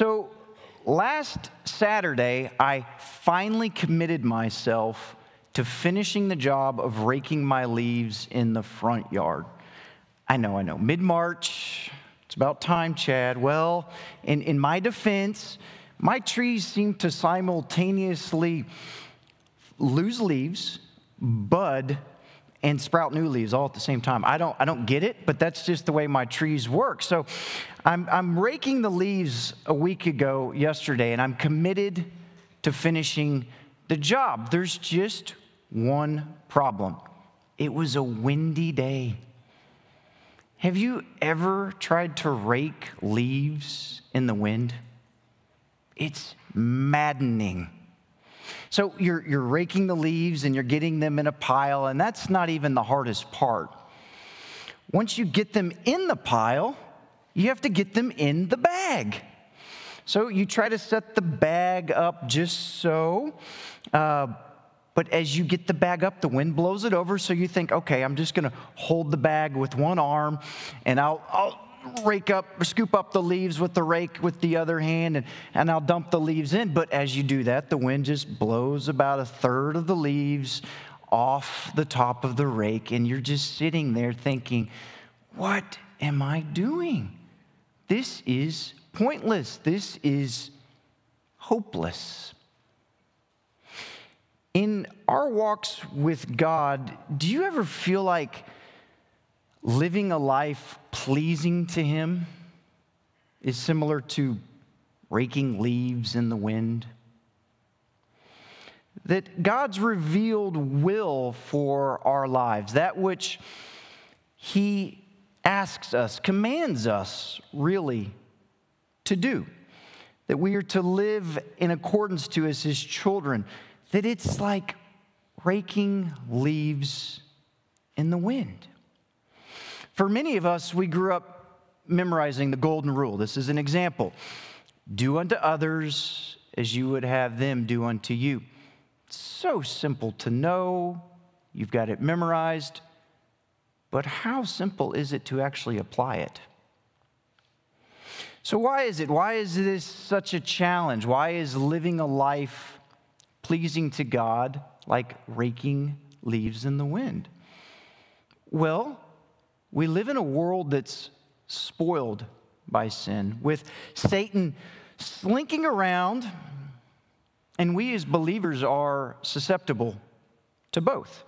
So last Saturday, I finally committed myself to finishing the job of raking my leaves in the front yard. I know, mid-March, it's about time, Chad. Well, in my defense, my trees seem to simultaneously lose leaves, bud, and sprout new leaves all at the same time. I don't get it, but that's just the way my trees work. So I'm raking the leaves a week ago yesterday, and I'm committed to finishing the job. There's just one problem. It was a windy day. Have you ever tried to rake leaves in the wind? It's maddening. So you're raking the leaves and you're getting them in a pile, and that's not even the hardest part. Once you get them in the pile, you have to get them in the bag. So you try to set the bag up just so, but as you get the bag up, the wind blows it over, so you think, okay, I'm just going to hold the bag with one arm, and I'll scoop up the leaves with the rake with the other hand, and I'll dump the leaves in. But as you do that, the wind just blows about a third of the leaves off the top of the rake, and you're just sitting there thinking, what am I doing? This is pointless. This is hopeless. In our walks with God, do you ever feel like living a life pleasing to Him is similar to raking leaves in the wind? That God's revealed will for our lives, that which He asks us, commands us really to do, that we are to live in accordance to as His children, that it's like raking leaves in the wind. For many of us, we grew up memorizing the golden rule. This is an example. Do unto others as you would have them do unto you. It's so simple to know. You've got it memorized. But how simple is it to actually apply it? So why is it? Why is this such a challenge? Why is living a life pleasing to God like raking leaves in the wind? Well, we live in a world that's spoiled by sin, with Satan slinking around, and we as believers are susceptible to both.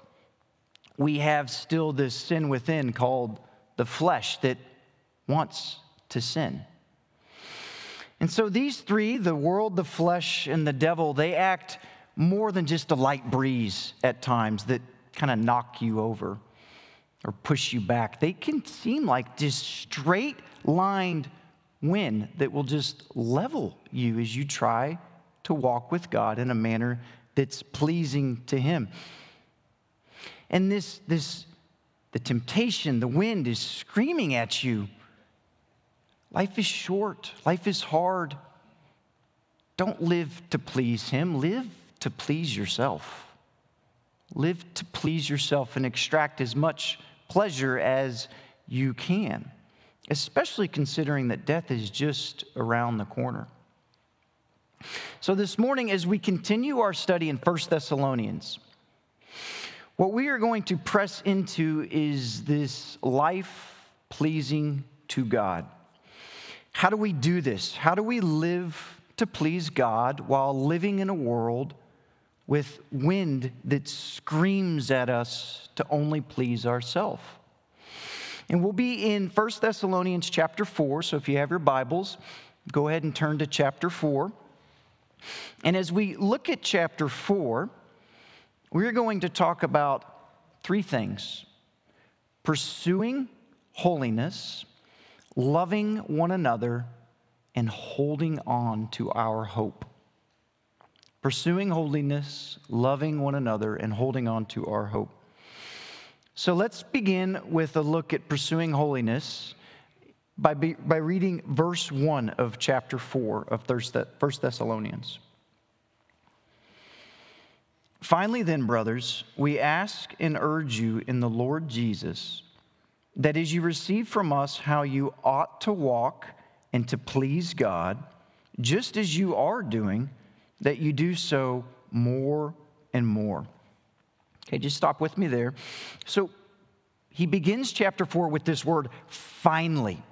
We have still this sin within called the flesh that wants to sin. And so these three, the world, the flesh, and the devil, they act more than just a light breeze at times that kind of knock you over or push you back. They can seem like this straight-lined wind that will just level you as you try to walk with God in a manner that's pleasing to Him. And the temptation, the wind is screaming at you. Life is short. Life is hard. Don't live to please Him. Live to please yourself. Live to please yourself and extract as much pleasure as you can, especially considering that death is just around the corner. So this morning, as we continue our study in 1 Thessalonians, what we are going to press into is this life pleasing to God. How do we do this? How do we live to please God while living in a world with wind that screams at us to only please ourselves? And we'll be in 1 Thessalonians chapter 4, so if you have your Bibles, go ahead and turn to chapter 4. And as we look at chapter 4, we're going to talk about three things: pursuing holiness, loving one another, and holding on to our hope. Pursuing holiness, loving one another, and holding on to our hope. So let's begin with a look at pursuing holiness by reading verse 1 of chapter 4 of 1 Thessalonians. Finally then, brothers, we ask and urge you in the Lord Jesus that as you receive from us how you ought to walk and to please God, just as you are doing, that you do so more and more. Okay, just stop with me there. So he begins chapter 4 with this word, finally.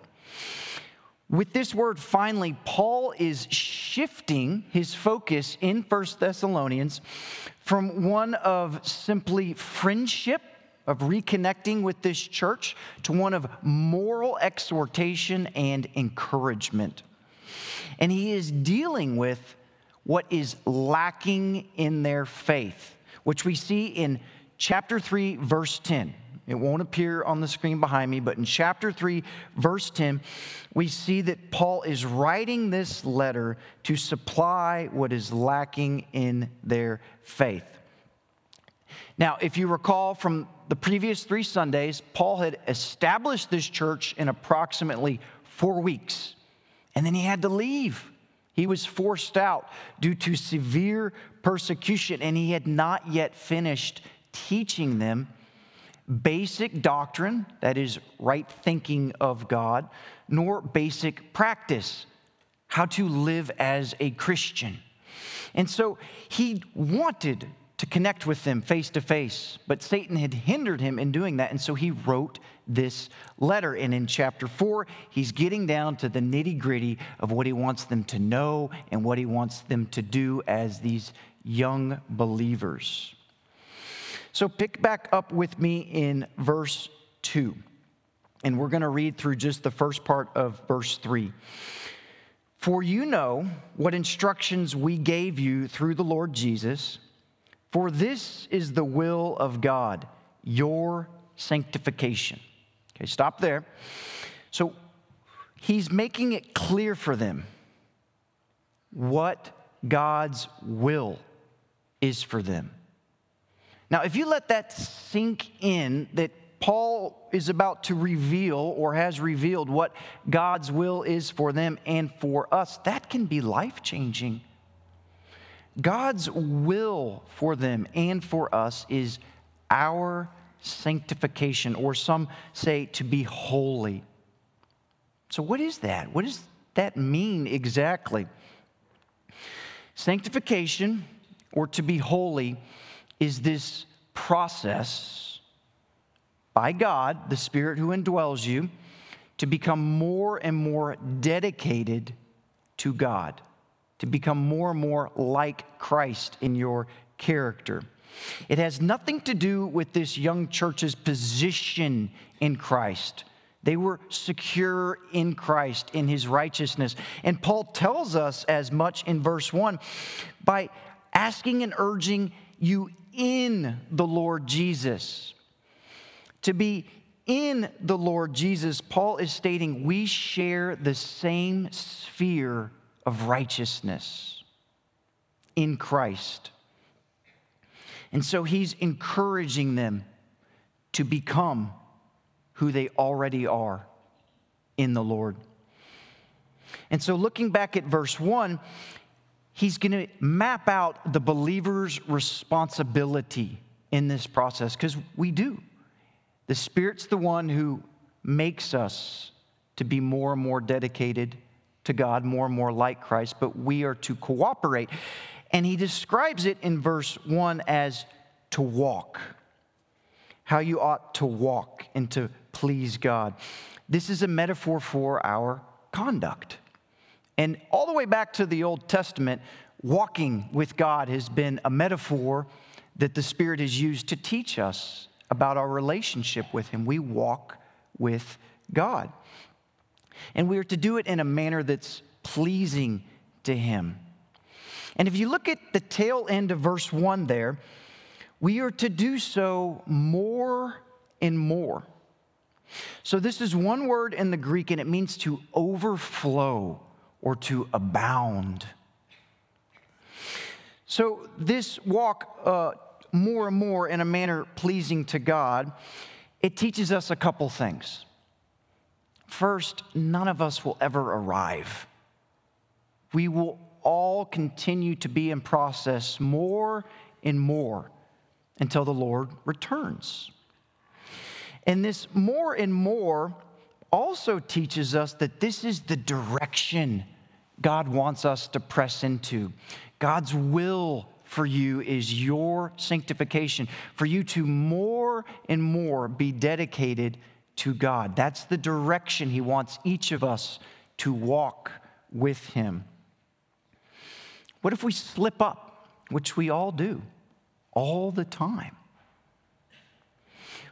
With this word, finally, Paul is shifting his focus in 1 Thessalonians from one of simply friendship, of reconnecting with this church, to one of moral exhortation and encouragement. And he is dealing with what is lacking in their faith, which we see in chapter 3, verse 10. It won't appear on the screen behind me, but in chapter 3, verse 10, we see that Paul is writing this letter to supply what is lacking in their faith. Now, if you recall from the previous 3 Sundays, Paul had established this church in approximately 4 weeks, and then he had to leave. He was forced out due to severe persecution, and he had not yet finished teaching them basic doctrine, that is, right thinking of God, nor basic practice, how to live as a Christian. And so he wanted to connect with them face to face, but Satan had hindered him in doing that, and so he wrote this letter. And in chapter 4, he's getting down to the nitty-gritty of what he wants them to know and what he wants them to do as these young believers. So pick back up with me in verse 2, and we're going to read through just the first part of verse 3. For you know what instructions we gave you through the Lord Jesus. For this is the will of God, your sanctification. Okay, stop there. So he's making it clear for them what God's will is for them. Now, if you let that sink in, that Paul is about to reveal or has revealed what God's will is for them and for us, that can be life-changing. God's will for them and for us is our sanctification, or some say to be holy. So what is that? What does that mean exactly? Sanctification, or to be holy, is this process by God, the Spirit who indwells you, to become more and more dedicated to God, to become more and more like Christ in your character. It has nothing to do with this young church's position in Christ. They were secure in Christ, in his righteousness. And Paul tells us as much in verse 1 by asking and urging you in the Lord Jesus. To be in the Lord Jesus, Paul is stating we share the same sphere of righteousness in Christ. And so he's encouraging them to become who they already are in the Lord. And so looking back at verse 1, he's going to map out the believer's responsibility in this process, because we do. The Spirit's the one who makes us to be more and more dedicated to God, more and more like Christ, but we are to cooperate. And he describes it in verse 1 as to walk, how you ought to walk and to please God. This is a metaphor for our conduct. And all the way back to the Old Testament, walking with God has been a metaphor that the Spirit has used to teach us about our relationship with him. We walk with God. And we are to do it in a manner that's pleasing to him. And if you look at the tail end of verse 1 there, we are to do so more and more. So this is one word in the Greek, and it means to overflow or to abound. So this walk more and more in a manner pleasing to God, it teaches us a couple things. First, none of us will ever arrive. We will all continue to be in process more and more until the Lord returns. And this more and more also teaches us that this is the direction God wants us to press into. God's will for you is your sanctification, for you to more and more be dedicated to God. That's the direction He wants each of us to walk with Him. What if we slip up, which we all do, all the time?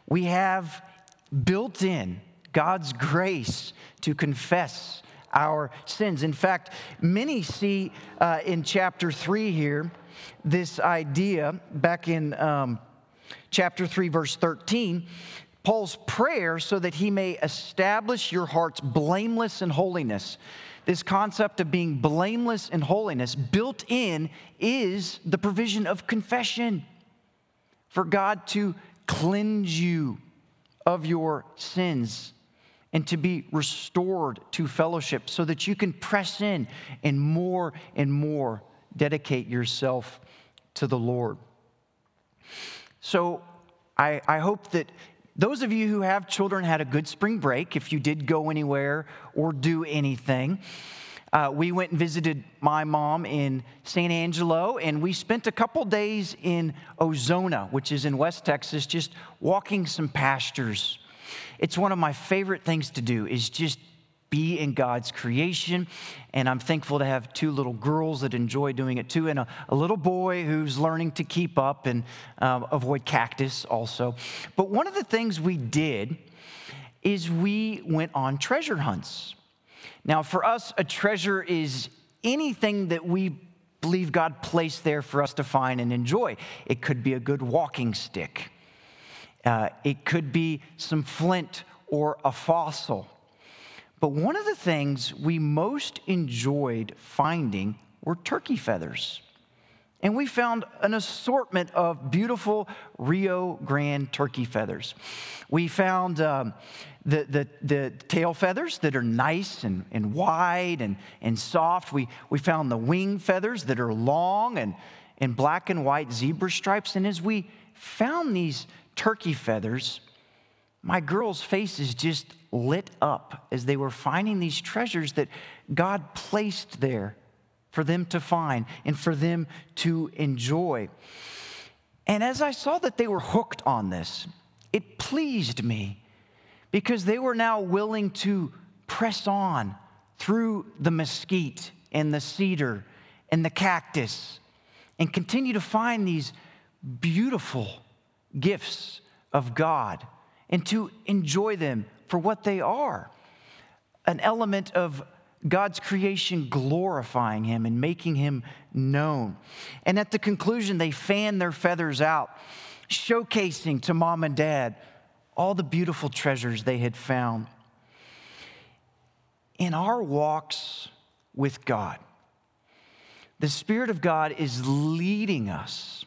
We have built in God's grace to confess our sins. In fact, many see in chapter 3 here this idea, back in chapter 3, verse 13, Paul's prayer so that he may establish your hearts blameless in holiness. This concept of being blameless in holiness, built in, is the provision of confession for God to cleanse you of your sins and to be restored to fellowship so that you can press in and more dedicate yourself to the Lord. So I hope that those of you who have children had a good spring break, if you did go anywhere or do anything. We went and visited my mom in San Angelo, and we spent a couple days in Ozona, which is in West Texas, just walking some pastures. It's one of my favorite things to do is just be in God's creation, and I'm thankful to have two little girls that enjoy doing it too, and a little boy who's learning to keep up and avoid cactus also. But one of the things we did is we went on treasure hunts. Now, for us, a treasure is anything that we believe God placed there for us to find and enjoy. It could be a good walking stick. It could be some flint or a fossil. But one of the things we most enjoyed finding were turkey feathers. And we found an assortment of beautiful Rio Grande turkey feathers. We found the tail feathers that are nice and wide and soft. We found the wing feathers that are long and black and white zebra stripes. And as we found these turkey feathers, my girls' faces just lit up as they were finding these treasures that God placed there for them to find and for them to enjoy. And as I saw that they were hooked on this, it pleased me because they were now willing to press on through the mesquite and the cedar and the cactus and continue to find these beautiful gifts of God and to enjoy them for what they are, an element of God's creation glorifying Him and making Him known. And at the conclusion, they fan their feathers out, showcasing to mom and dad all the beautiful treasures they had found. In our walks with God, the Spirit of God is leading us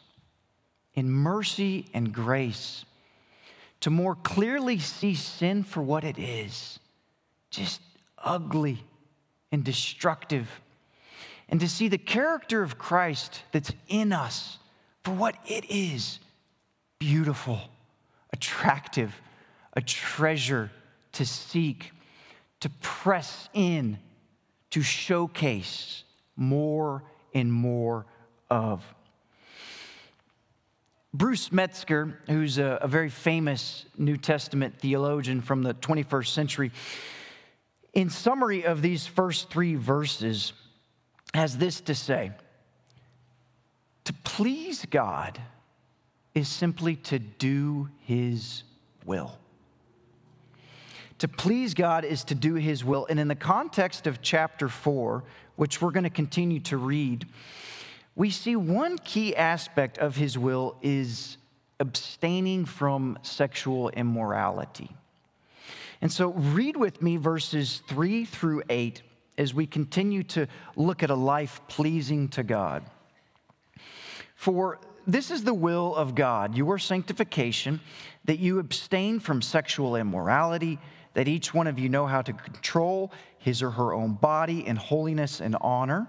in mercy and grace to more clearly see sin for what it is, just ugly and destructive, and to see the character of Christ that's in us for what it is, beautiful, attractive, a treasure to seek, to press in, to showcase more and more of. Bruce Metzger, who's a very famous New Testament theologian from the 21st century, in summary of these first three verses, has this to say: to please God is simply to do His will. To please God is to do His will. And in the context of chapter 4, which we're going to continue to read, we see one key aspect of His will is abstaining from sexual immorality. And so read with me verses 3 through 8 as we continue to look at a life pleasing to God. For this is the will of God, your sanctification, that you abstain from sexual immorality, that each one of you know how to control his or her own body in holiness and honor,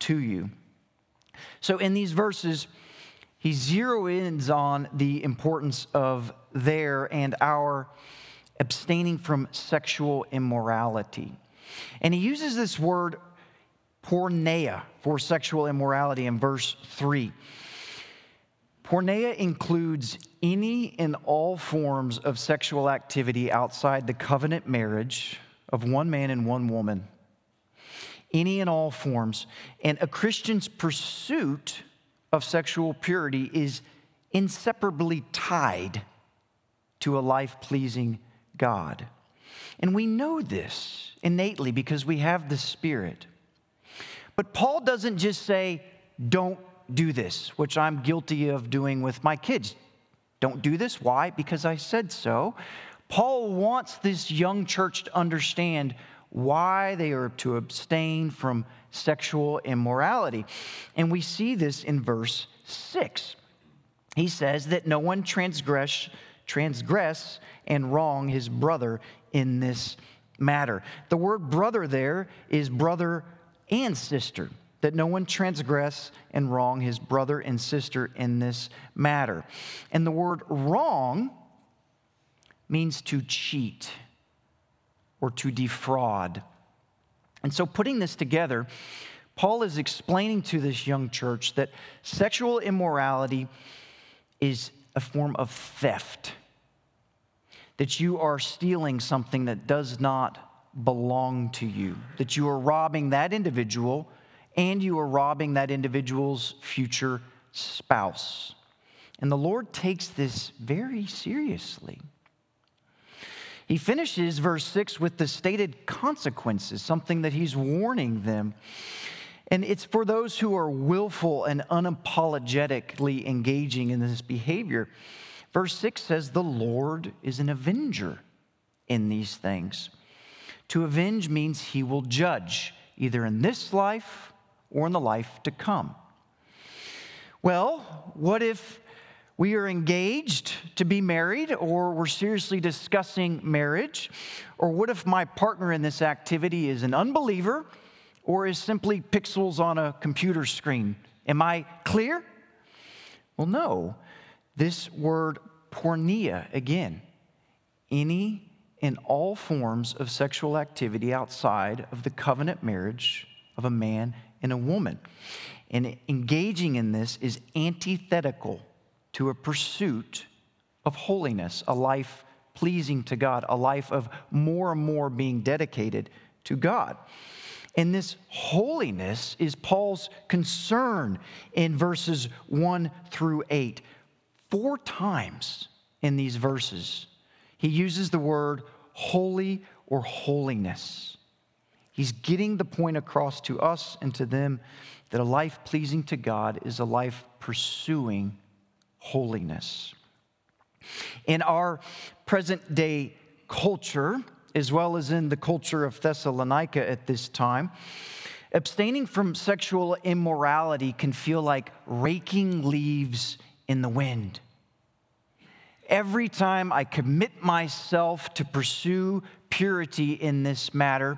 to you. So in these verses, he zeroes in on the importance of their and our abstaining from sexual immorality. And he uses this word porneia for sexual immorality in verse 3. Porneia includes any and all forms of sexual activity outside the covenant marriage of one man and one woman. Any and all forms. And a Christian's pursuit of sexual purity is inseparably tied to a life pleasing God. And we know this innately because we have the Spirit. But Paul doesn't just say, don't do this, which I'm guilty of doing with my kids. Don't do this. Why? Because I said so. Paul wants this young church to understand why they are to abstain from sexual immorality. And we see this in verse 6. He says that no one transgress and wrong his brother in this matter. The word brother there is brother and sister, that no one transgress and wrong his brother and sister in this matter. And the word wrong means to cheat or to defraud. And so putting this together, Paul is explaining to this young church that sexual immorality is a form of theft, that you are stealing something that does not belong to you, that you are robbing that individual, and you are robbing that individual's future spouse. And the Lord takes this very seriously. He finishes verse 6 with the stated consequences, something that he's warning them. And it's for those who are willful and unapologetically engaging in this behavior. Verse 6 says, the Lord is an avenger in these things. To avenge means he will judge, either in this life or in the life to come. Well, what if we are engaged to be married, or we're seriously discussing marriage? Or what if my partner in this activity is an unbeliever, or is simply pixels on a computer screen? Am I clear? Well, no. This word porneia, again, any and all forms of sexual activity outside of the covenant marriage of a man and a woman. And engaging in this is antithetical to a pursuit of holiness, a life pleasing to God, a life of more and more being dedicated to God. And this holiness is Paul's concern in verses 1 through 8. 4 times in these verses, he uses the word holy or holiness. He's getting the point across to us and to them that a life pleasing to God is a life pursuing holiness. In our present day culture, as well as in the culture of Thessalonica at this time, abstaining from sexual immorality can feel like raking leaves in the wind. Every time I commit myself to pursue purity in this matter,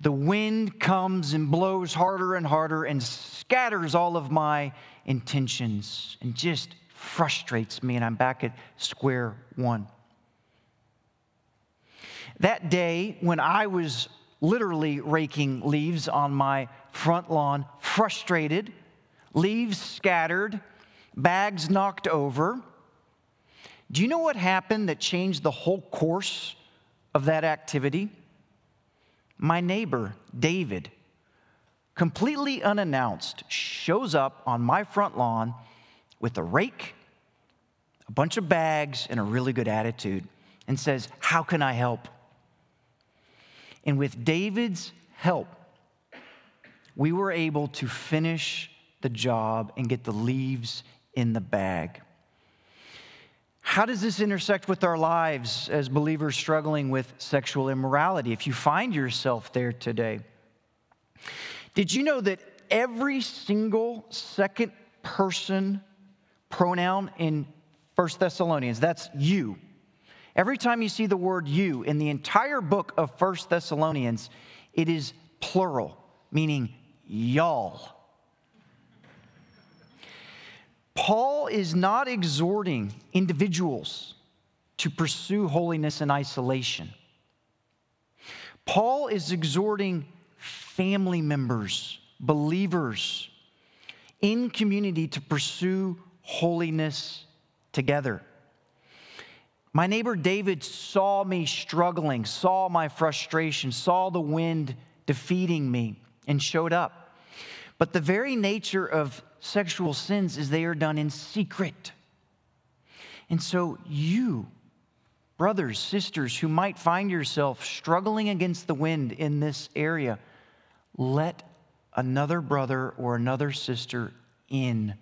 the wind comes and blows harder and harder and scatters all of my intentions and just frustrates me, and I'm back at square one. That day when I was literally raking leaves on my front lawn, frustrated, leaves scattered, bags knocked over, do you know what happened that changed the whole course of that activity? My neighbor, David, completely unannounced, shows up on my front lawn with a rake, a bunch of bags, and a really good attitude, and says, "How can I help?" And with David's help, we were able to finish the job and get the leaves in the bag. How does this intersect with our lives as believers struggling with sexual immorality? If you find yourself there today, Did you know that every single second person pronoun in 1 Thessalonians, that's you. Every time you see the word you in the entire book of 1 Thessalonians, it is plural, meaning y'all. Paul is not exhorting individuals to pursue holiness in isolation. Paul is exhorting family members, believers in community to pursue holiness together. My neighbor David saw me struggling, saw my frustration, saw the wind defeating me, and showed up. But the very nature of sexual sins is they are done in secret. And so you, brothers, sisters, who might find yourself struggling against the wind in this area, let another brother or another sister in.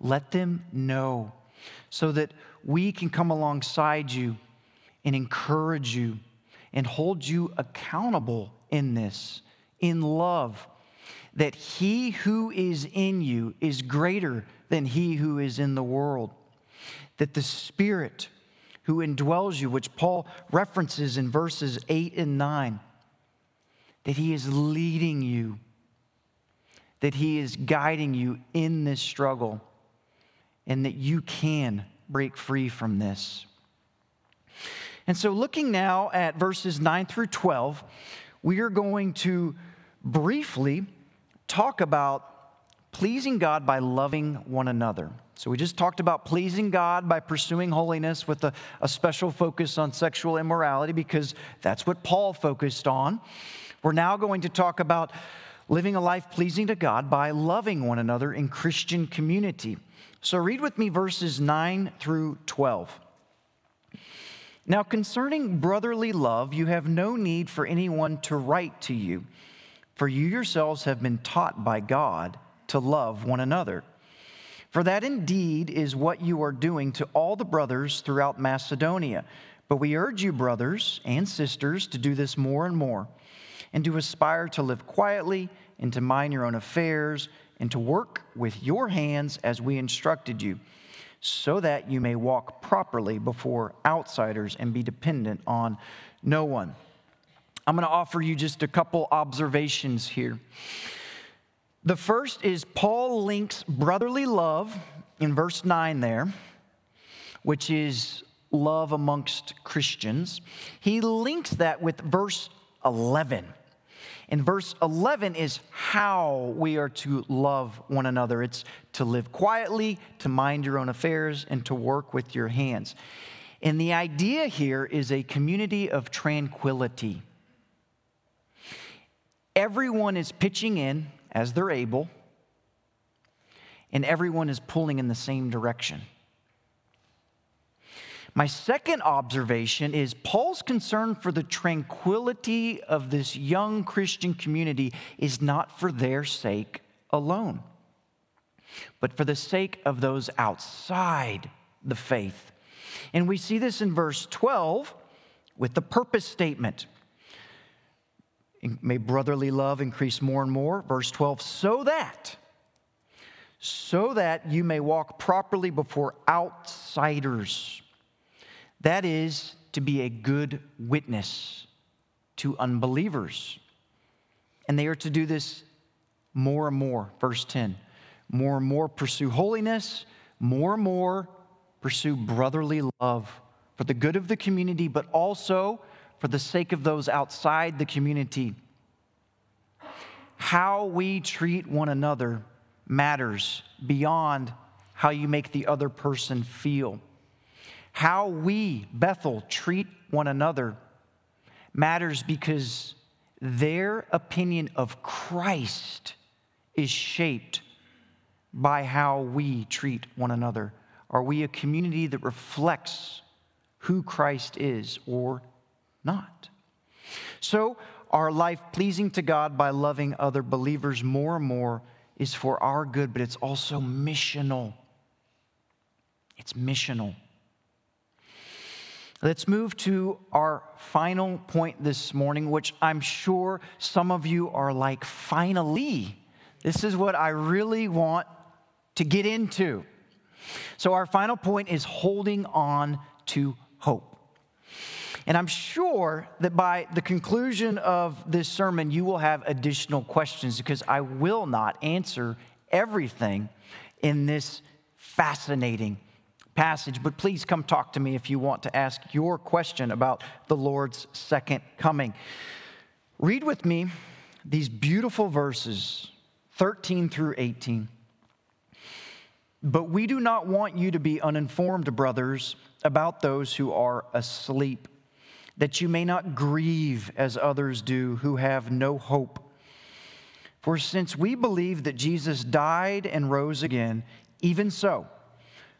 Let them know so that we can come alongside you and encourage you and hold you accountable in this, in love, that he who is in you is greater than he who is in the world. That the Spirit who indwells you, which Paul references in verses 8 and 9, that he is leading you, that he is guiding you in this struggle, and that you can break free from this. And so looking now at verses 9 through 12, we are going to briefly talk about pleasing God by loving one another. So we just talked about pleasing God by pursuing holiness with a special focus on sexual immorality because that's what Paul focused on. We're now going to talk about living a life pleasing to God by loving one another in Christian community. So read with me verses 9 through 12. Now concerning brotherly love, you have no need for anyone to write to you, for you yourselves have been taught by God to love one another. For that indeed is what you are doing to all the brothers throughout Macedonia. But we urge you, brothers and sisters, to do this more and more, and to aspire to live quietly, and to mind your own affairs, and to work with your hands as we instructed you, so that you may walk properly before outsiders and be dependent on no one. I'm going to offer you just a couple observations here. The first is Paul links brotherly love in verse 9 there, which is love amongst Christians. He links that with verse 11. And verse 11 is how we are to love one another. It's to live quietly, to mind your own affairs, and to work with your hands. And the idea here is a community of tranquility. Everyone is pitching in as they're able, and everyone is pulling in the same direction. My second observation is Paul's concern for the tranquility of this young Christian community is not for their sake alone, but for the sake of those outside the faith. And we see this in verse 12 with the purpose statement. May brotherly love increase more and more. Verse 12, so that you may walk properly before outsiders. That is to be a good witness to unbelievers. And they are to do this more and more. Verse 10, more and more pursue holiness, more and more pursue brotherly love for the good of the community, but also for the sake of those outside the community. How we treat one another matters beyond how you make the other person feel. How we, Bethel, treat one another matters because their opinion of Christ is shaped by how we treat one another. Are we a community that reflects who Christ is or not? So our life pleasing to God by loving other believers more and more is for our good, but it's also missional. It's missional. Let's move to our final point this morning, which I'm sure some of you are like, finally, this is what I really want to get into. So our final point is holding on to hope. And I'm sure that by the conclusion of this sermon, you will have additional questions because I will not answer everything in this fascinating passage, but please come talk to me if you want to ask your question about the Lord's second coming. Read with me these beautiful verses, 13 through 18. But we do not want you to be uninformed, brothers, about those who are asleep, that you may not grieve as others do who have no hope. For since we believe that Jesus died and rose again, even so,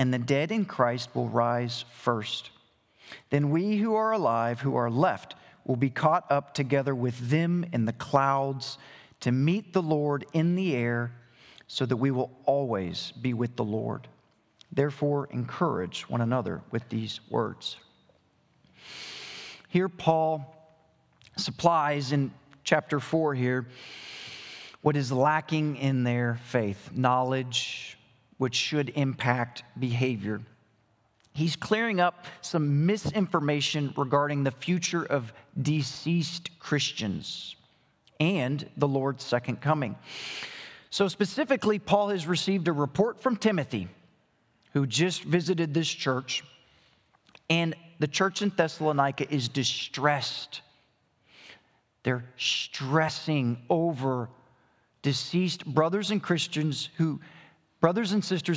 And the dead in Christ will rise first. Then we who are alive, who are left, will be caught up together with them in the clouds to meet the Lord in the air, so that we will always be with the Lord. Therefore, encourage one another with these words. Here Paul supplies in chapter 4 here what is lacking in their faith, knowledge, which should impact behavior. He's clearing up some misinformation regarding the future of deceased Christians and the Lord's second coming. So specifically, Paul has received a report from Timothy, who just visited this church, and the church in Thessalonica is distressed. They're stressing over deceased brothers and sisters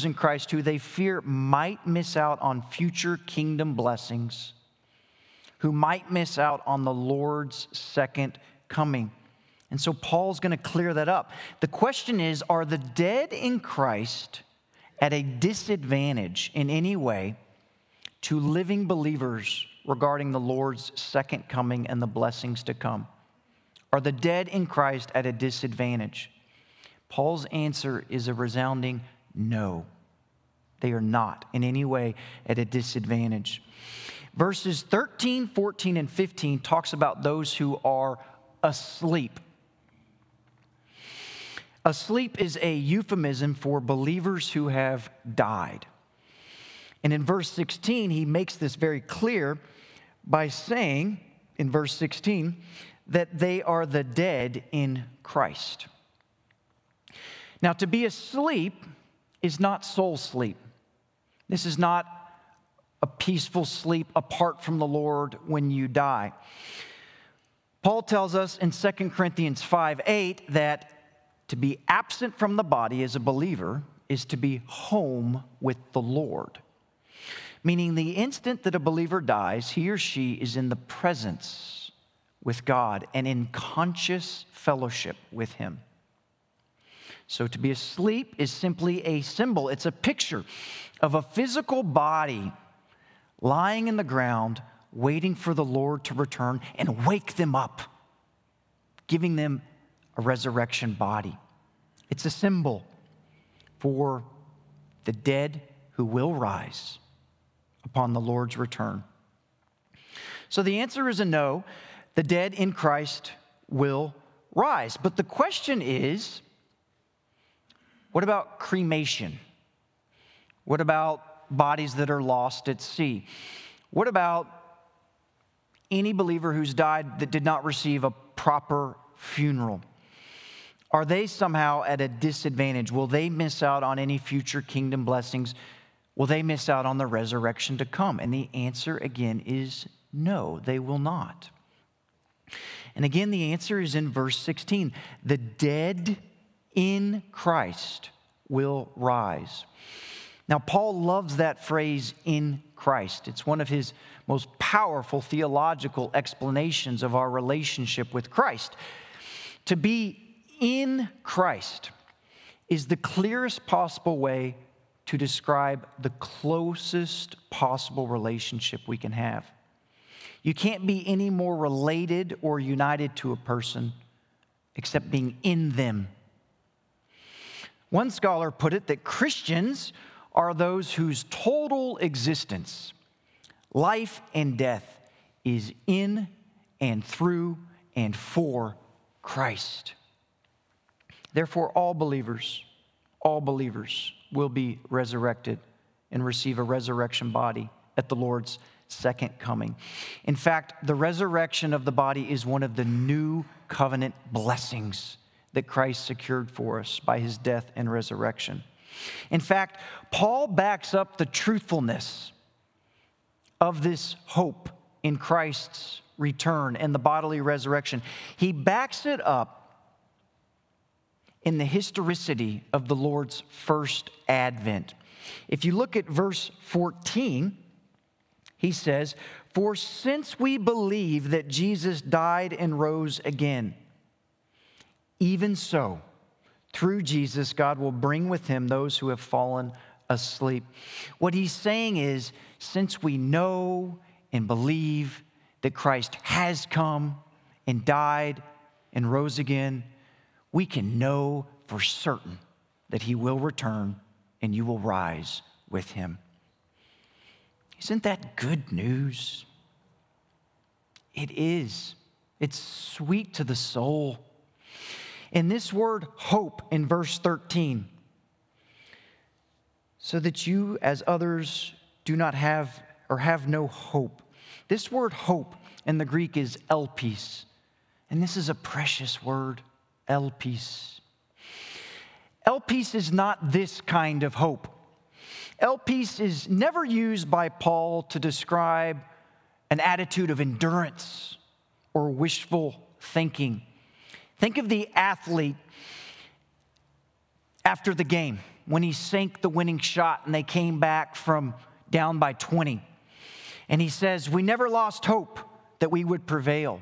in Christ who they fear might miss out on future kingdom blessings, who might miss out on the Lord's second coming. And so Paul's going to clear that up. The question is, are the dead in Christ at a disadvantage in any way to living believers regarding the Lord's second coming and the blessings to come? Are the dead in Christ at a disadvantage? Paul's answer is a resounding no. They are not in any way at a disadvantage. Verses 13, 14, and 15 talks about those who are asleep. Asleep is a euphemism for believers who have died. And in verse 16, he makes this very clear by saying, in verse 16, that they are the dead in Christ. Now, to be asleep is not soul sleep. This is not a peaceful sleep apart from the Lord when you die. Paul tells us in 2 Corinthians 5:8 that to be absent from the body as a believer is to be home with the Lord, meaning the instant that a believer dies, he or she is in the presence with God and in conscious fellowship with him. So to be asleep is simply a symbol. It's a picture of a physical body lying in the ground, waiting for the Lord to return and wake them up, giving them a resurrection body. It's a symbol for the dead who will rise upon the Lord's return. So the answer is a no. The dead in Christ will rise. But the question is, what about cremation? What about bodies that are lost at sea? What about any believer who's died that did not receive a proper funeral? Are they somehow at a disadvantage? Will they miss out on any future kingdom blessings? Will they miss out on the resurrection to come? And the answer again is no, they will not. And again, the answer is in verse 16. The dead in Christ will rise. Now, Paul loves that phrase, in Christ. It's one of his most powerful theological explanations of our relationship with Christ. To be in Christ is the clearest possible way to describe the closest possible relationship we can have. You can't be any more related or united to a person except being in them. One scholar put it that Christians are those whose total existence, life and death, is in and through and for Christ. Therefore, all believers will be resurrected and receive a resurrection body at the Lord's second coming. In fact, the resurrection of the body is one of the new covenant blessings that Christ secured for us by his death and resurrection. In fact, Paul backs up the truthfulness of this hope in Christ's return and the bodily resurrection. He backs it up in the historicity of the Lord's first advent. If you look at verse 14, he says, "For since we believe that Jesus died and rose again, even so, through Jesus, God will bring with him those who have fallen asleep." What he's saying is, since we know and believe that Christ has come and died and rose again, we can know for certain that he will return and you will rise with him. Isn't that good news? It is. It's sweet to the soul. And this word hope in verse 13, so that you as others do not have or have no hope. This word hope in the Greek is elpis. And this is a precious word, elpis. Elpis is not this kind of hope. Elpis is never used by Paul to describe an attitude of endurance or wishful thinking. Think of the athlete after the game when he sank the winning shot and they came back from down by 20. And he says, "We never lost hope that we would prevail."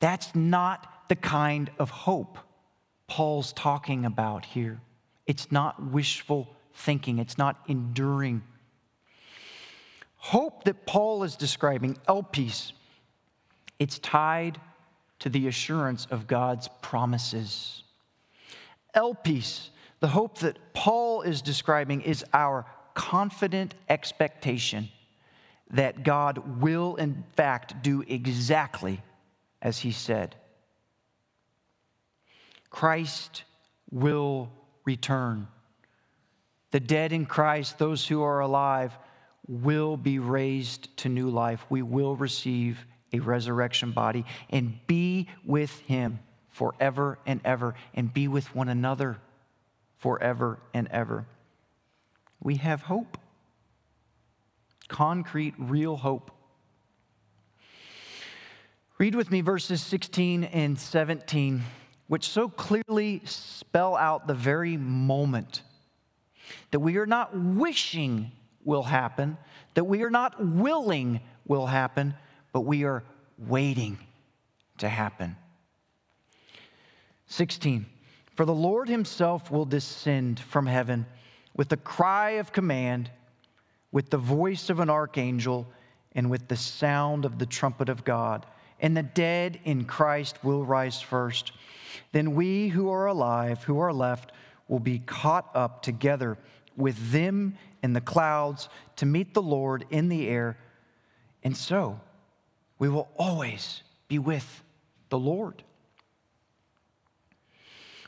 That's not the kind of hope Paul's talking about here. It's not wishful thinking. It's not enduring. Hope that Paul is describing, elpis, it's tied to the assurance of God's promises. Elpis, the hope that Paul is describing, is our confident expectation that God will, in fact, do exactly as he said. Christ will return. The dead in Christ, those who are alive, will be raised to new life. We will receive a resurrection body and be with him forever and ever, and be with one another forever and ever. We have hope. Concrete, real hope. Read with me verses 16 and 17, which so clearly spell out the very moment that we are not wishing will happen, that we are not willing will happen, but we are waiting to happen. 16, "For the Lord himself will descend from heaven with the cry of command, with the voice of an archangel, and with the sound of the trumpet of God. And the dead in Christ will rise first. Then we who are alive, who are left, will be caught up together with them in the clouds to meet the Lord in the air. And so we will always be with the Lord."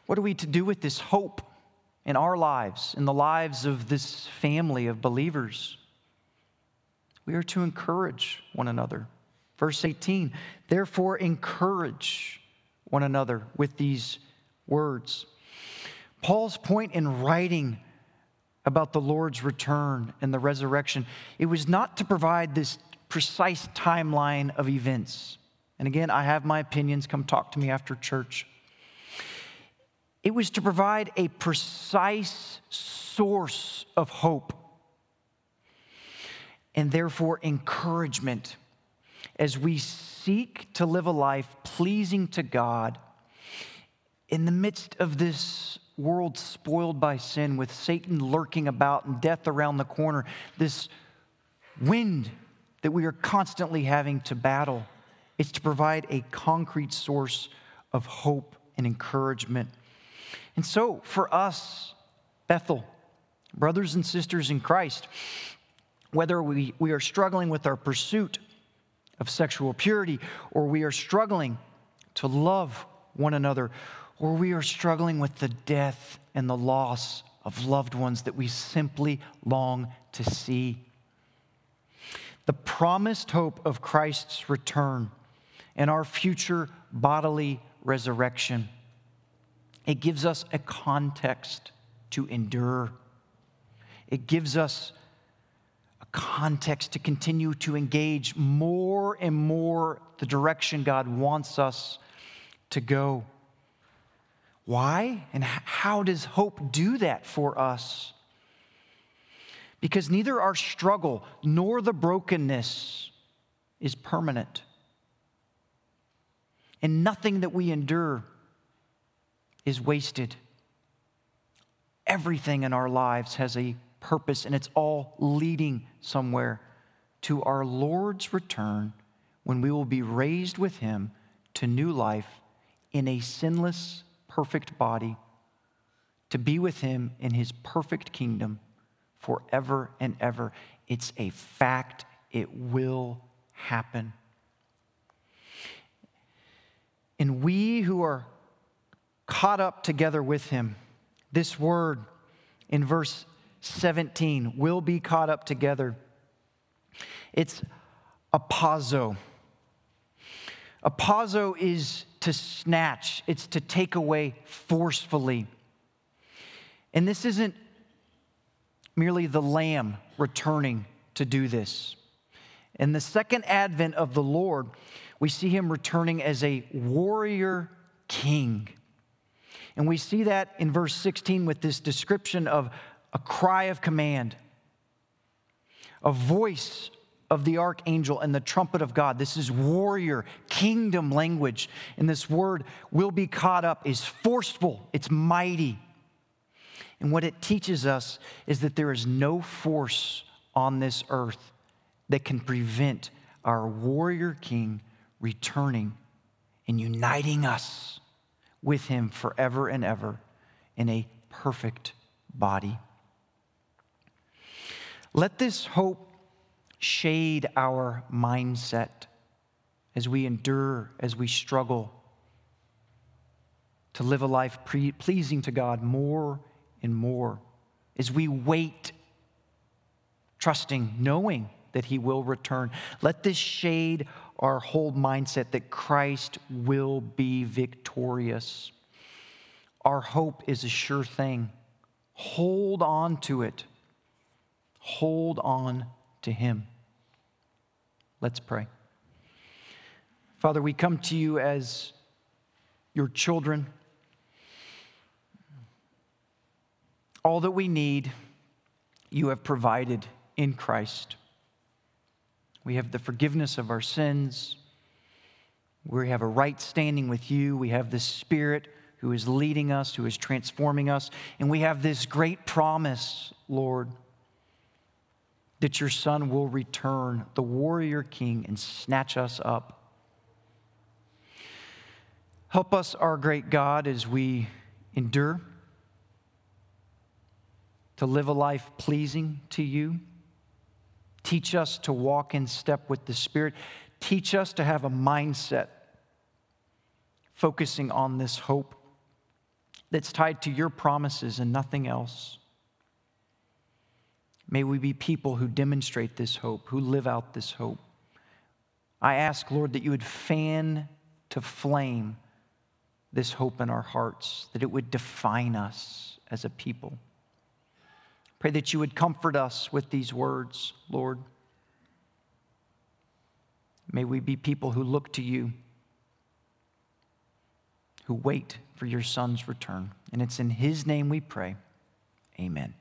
What are we to do with this hope in our lives, in the lives of this family of believers? We are to encourage one another. Verse 18, "Therefore encourage one another with these words." Paul's point in writing about the Lord's return and the resurrection, it was not to provide this precise timeline of events. And again, I have my opinions. Come talk to me after church. It was to provide a precise source of hope and therefore encouragement as we seek to live a life pleasing to God in the midst of this world spoiled by sin, with Satan lurking about and death around the corner, this wind that we are constantly having to battle. It's to provide a concrete source of hope and encouragement. And so for us, Bethel, brothers and sisters in Christ, whether we are struggling with our pursuit of sexual purity, or we are struggling to love one another, or we are struggling with the death and the loss of loved ones that we simply long to see, the promised hope of Christ's return and our future bodily resurrection, it gives us a context to endure. It gives us a context to continue to engage more and more the direction God wants us to go. Why? And how does hope do that for us? Because neither our struggle nor the brokenness is permanent. And nothing that we endure is wasted. Everything in our lives has a purpose, and it's all leading somewhere to our Lord's return, when we will be raised with Him to new life in a sinless, perfect body, to be with Him in His perfect kingdom forever and ever. It's a fact. It will happen. And we who are caught up together with Him, this word in verse 17, will be caught up together. It's apazo. Apazo is to snatch. It's to take away forcefully. And this isn't merely the Lamb returning to do this. In the second advent of the Lord, we see Him returning as a warrior king. And we see that in verse 16 with this description of a cry of command, a voice of the archangel and the trumpet of God. This is warrior, kingdom language. And this word, will be caught up, is forceful. It's mighty. And what it teaches us is that there is no force on this earth that can prevent our warrior king returning and uniting us with Him forever and ever in a perfect body. Let this hope shade our mindset as we endure, as we struggle to live a life pleasing to God more and more, as we wait, trusting, knowing that He will return. Let this shade our whole mindset that Christ will be victorious. Our hope is a sure thing. Hold on to it. Hold on to Him. Let's pray. Father, we come to You as Your children. All that we need, You have provided in Christ. We have the forgiveness of our sins. We have a right standing with You. We have the Spirit who is leading us, who is transforming us. And we have this great promise, Lord, that Your Son will return, the warrior king, and snatch us up. Help us, our great God, as we endure to live a life pleasing to You. Teach us to walk in step with the Spirit. Teach us to have a mindset focusing on this hope that's tied to Your promises and nothing else. May we be people who demonstrate this hope, who live out this hope. I ask, Lord, that You would fan to flame this hope in our hearts, that it would define us as a people. Pray that You would comfort us with these words, Lord. May we be people who look to You, who wait for Your Son's return. And it's in His name we pray. Amen.